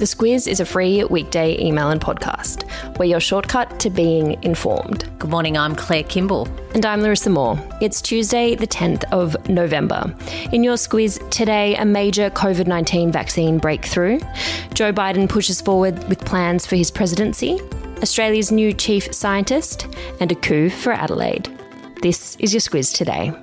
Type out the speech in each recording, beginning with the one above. The Squiz is a free weekday email and podcast. We're your shortcut to being informed. Good morning, I'm Claire Kimball. And I'm Larissa Moore. It's Tuesday, the 10th of November. In your Squiz today, a major COVID-19 vaccine breakthrough. Joe Biden pushes forward with plans for his presidency. Australia's new chief scientist, and a coup for Adelaide. This is your Squiz today.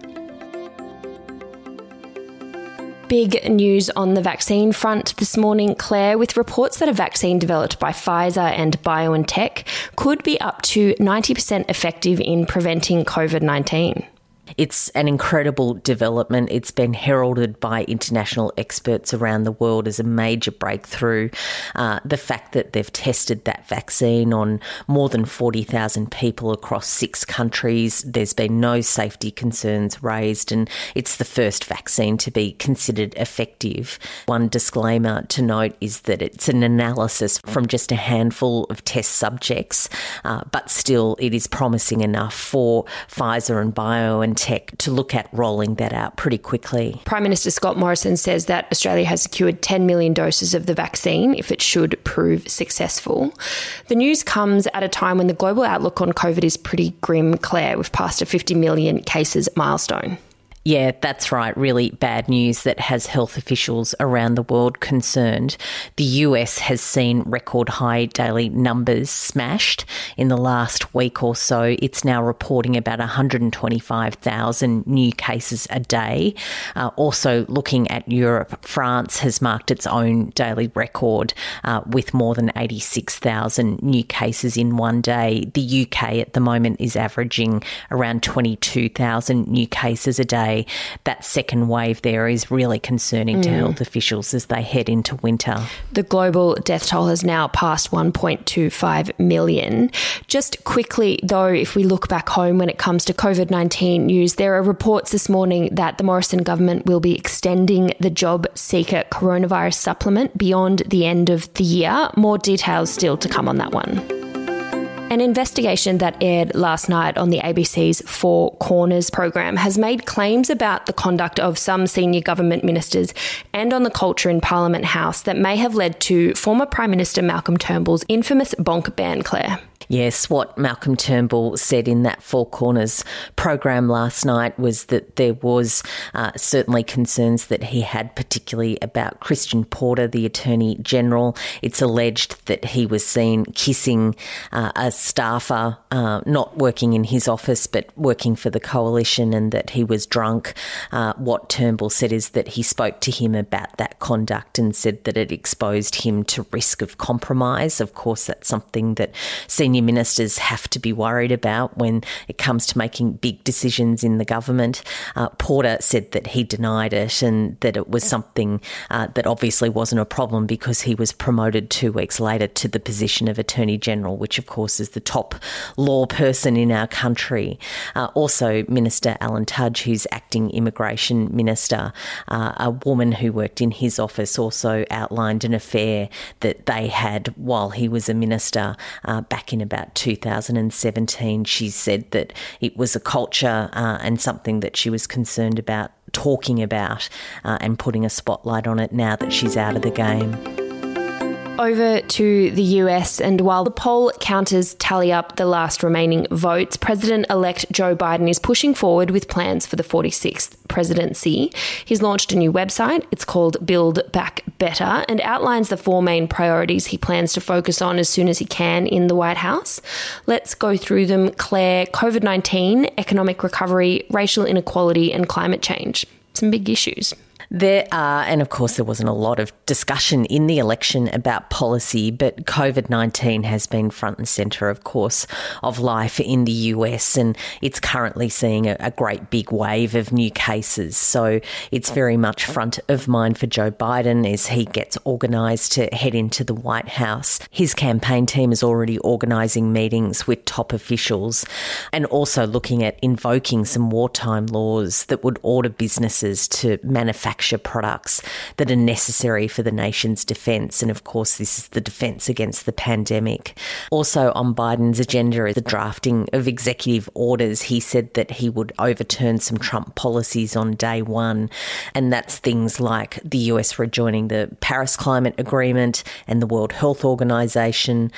Big news on the vaccine front this morning, Claire, with reports that a vaccine developed by Pfizer and BioNTech could be up to 90% effective in preventing COVID-19. It's an incredible development. It's been heralded by international experts around the world as a major breakthrough. The fact that they've tested that vaccine on more than 40,000 people across 6 countries, there's been no safety concerns raised, and it's the first vaccine to be considered effective. One disclaimer to note is that it's an analysis from just a handful of test subjects, but still it is promising enough for Pfizer and BioNTech to look at rolling that out pretty quickly. Prime Minister Scott Morrison says that Australia has secured 10 million doses of the vaccine if it should prove successful. The news comes at a time when the global outlook on COVID is pretty grim, Claire. We've passed a 50 million cases milestone. Yeah, that's right. Really bad news that has health officials around the world concerned. The US has seen record high daily numbers smashed in the last week or so. It's now reporting about 125,000 new cases a day. Also looking at Europe, France has marked its own daily record with more than 86,000 new cases in one day. The UK at the moment is averaging around 22,000 new cases a day. That second wave there is really concerning to health officials as they head into winter. The global death toll has now passed 1.25 million. Just quickly, though, if we look back home when it comes to COVID-19 news, there are reports this morning that the Morrison government will be extending the job seeker coronavirus supplement beyond the end of the year. More details still to come on that one. An investigation that aired last night on the ABC's Four Corners program has made claims about the conduct of some senior government ministers and on the culture in Parliament House that may have led to former Prime Minister Malcolm Turnbull's infamous bonk ban, Claire. Yes, what Malcolm Turnbull said in that Four Corners program last night was that there was certainly concerns that he had, particularly about Christian Porter, the Attorney General. It's alleged that he was seen kissing a staffer, not working in his office, but working for the Coalition, and that he was drunk. What Turnbull said is that he spoke to him about that conduct and said that it exposed him to risk of compromise. Of course, that's something that senior ministers have to be worried about when it comes to making big decisions in the government. Porter said that he denied it and that it was something that obviously wasn't a problem because he was promoted 2 weeks later to the position of Attorney General, which of course is the top law person in our country. Also, Minister Alan Tudge, who's acting immigration minister, a woman who worked in his office, also outlined an affair that they had while he was a minister back in about 2017. She said that it was a culture and something that she was concerned about talking about and putting a spotlight on it now that she's out of the game. Over to the US, and while the poll counters tally up the last remaining votes, President-elect Joe Biden is pushing forward with plans for the 46th presidency. He's launched a new website. It's called Build Back Better and outlines the 4 main priorities he plans to focus on as soon as he can in the White House. Let's go through them, Claire. COVID-19, economic recovery, racial inequality and climate change. Some big issues. There are, and of course there wasn't a lot of discussion in the election about policy, but COVID-19 has been front and centre, of course, of life in the US, and it's currently seeing a great big wave of new cases. So it's very much front of mind for Joe Biden as he gets organised to head into the White House. His campaign team is already organising meetings with top officials and also looking at invoking some wartime laws that would order businesses to manufacture manufacture products that are necessary for the nation's defence. And of course, this is the defence against the pandemic. Also on Biden's agenda is the drafting of executive orders. He said that he would overturn some Trump policies on day one. And that's things like the US rejoining the Paris Climate Agreement and the World Health Organisation,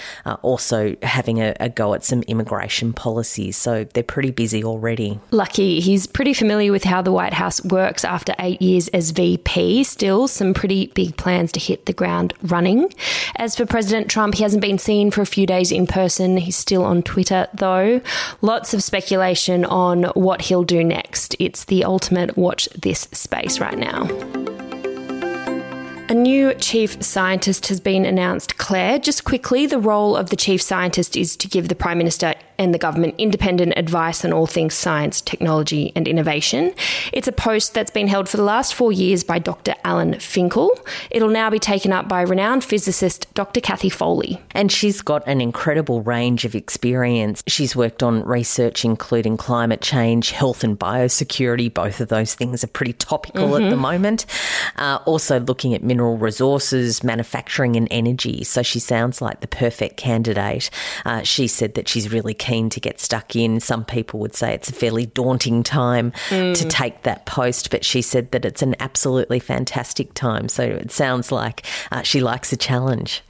also having a go at some immigration policies. So they're pretty busy already. Lucky, he's pretty familiar with how the White House works after 8 years as VP. Still, some pretty big plans to hit the ground running. As for President Trump, he hasn't been seen for a few days in person. He's still on Twitter, though. Lots of speculation on what he'll do next. It's the ultimate watch this space right now. A new chief scientist has been announced, Claire. Just quickly, the role of the chief scientist is to give the Prime Minister and the government independent advice on all things science, technology and innovation. It's a post that's been held for the last 4 years by Dr. Alan Finkel. It'll now be taken up by renowned physicist Dr. Cathy Foley. And she's got an incredible range of experience. She's worked on research including climate change, health and biosecurity. Both of those things are pretty topical at the moment. Also looking at mineral resources, manufacturing and energy. So she sounds like the perfect candidate. She said that she's really keen to get stuck in. Some people would say it's a fairly daunting time to take that post, but she said that it's an absolutely fantastic time. So it sounds like she likes a challenge.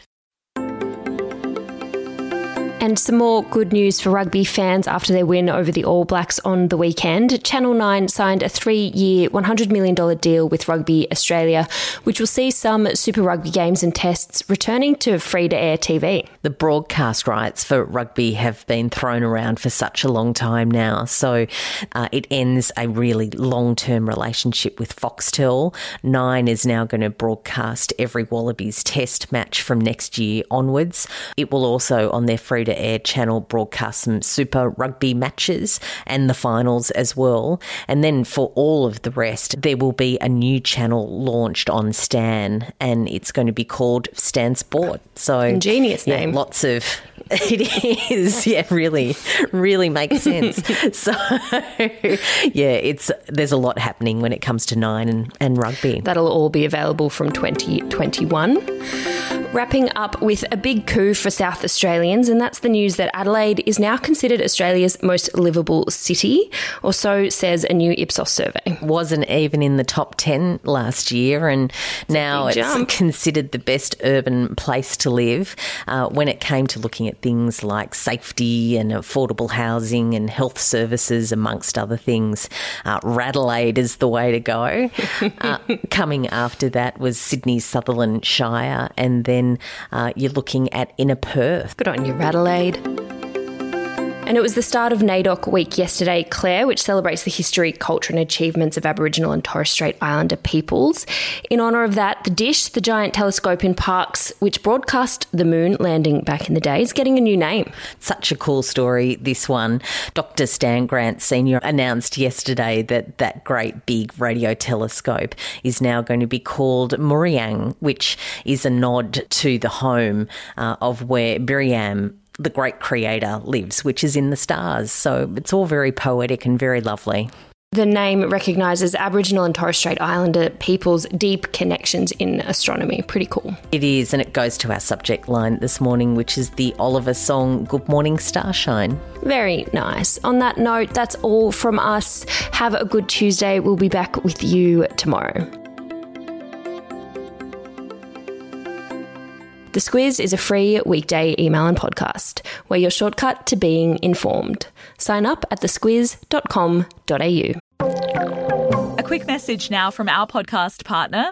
And some more good news for rugby fans after their win over the All Blacks on the weekend. Channel 9 signed a 3-year, $100 million deal with Rugby Australia, which will see some Super Rugby games and tests returning to free-to-air TV. The broadcast rights for rugby have been thrown around for such a long time now, so it ends a really long-term relationship with Foxtel. Nine is now going to broadcast every Wallabies test match from next year onwards. It will also, on their free-to-air channel, broadcast some Super Rugby matches and the finals as well. And then for all of the rest, there will be a new channel launched on Stan, and it's going to be called Stan Sport. So ingenious name. Lots of it is. Yeah, really, really makes sense. So yeah, there's a lot happening when it comes to Nine and rugby. That'll all be available from 2021. Wrapping up with a big coup for South Australians, and that's the news that Adelaide is now considered Australia's most livable city, or so says a new Ipsos survey. Wasn't even in the top 10 last year, and now it's considered the best urban place to live. When it came to looking at things like safety and affordable housing and health services, amongst other things, Radelaide is the way to go. Coming after that was Sydney's Sutherland Shire, and then you're looking at inner Perth. Good on you, Radelaide. And it was the start of NAIDOC week yesterday, Claire, which celebrates the history, culture and achievements of Aboriginal and Torres Strait Islander peoples. In honour of that, the DISH, the giant telescope in parks, which broadcast the moon landing back in the day, is getting a new name. Such a cool story, this one. Dr. Stan Grant Sr. announced yesterday that great big radio telescope is now going to be called Murriyang, which is a nod to the home of where Birriam, the great creator, lives, which is in the stars. So it's all very poetic and very lovely. The name recognises Aboriginal and Torres Strait Islander people's deep connections in astronomy. Pretty cool. It is, and it goes to our subject line this morning, which is the Oliver song, Good Morning Starshine. Very nice. On that note, that's all from us. Have a good Tuesday. We'll be back with you tomorrow. The Squiz is a free weekday email and podcast. We're your shortcut to being informed. Sign up at thesquiz.com.au. A quick message now from our podcast partner,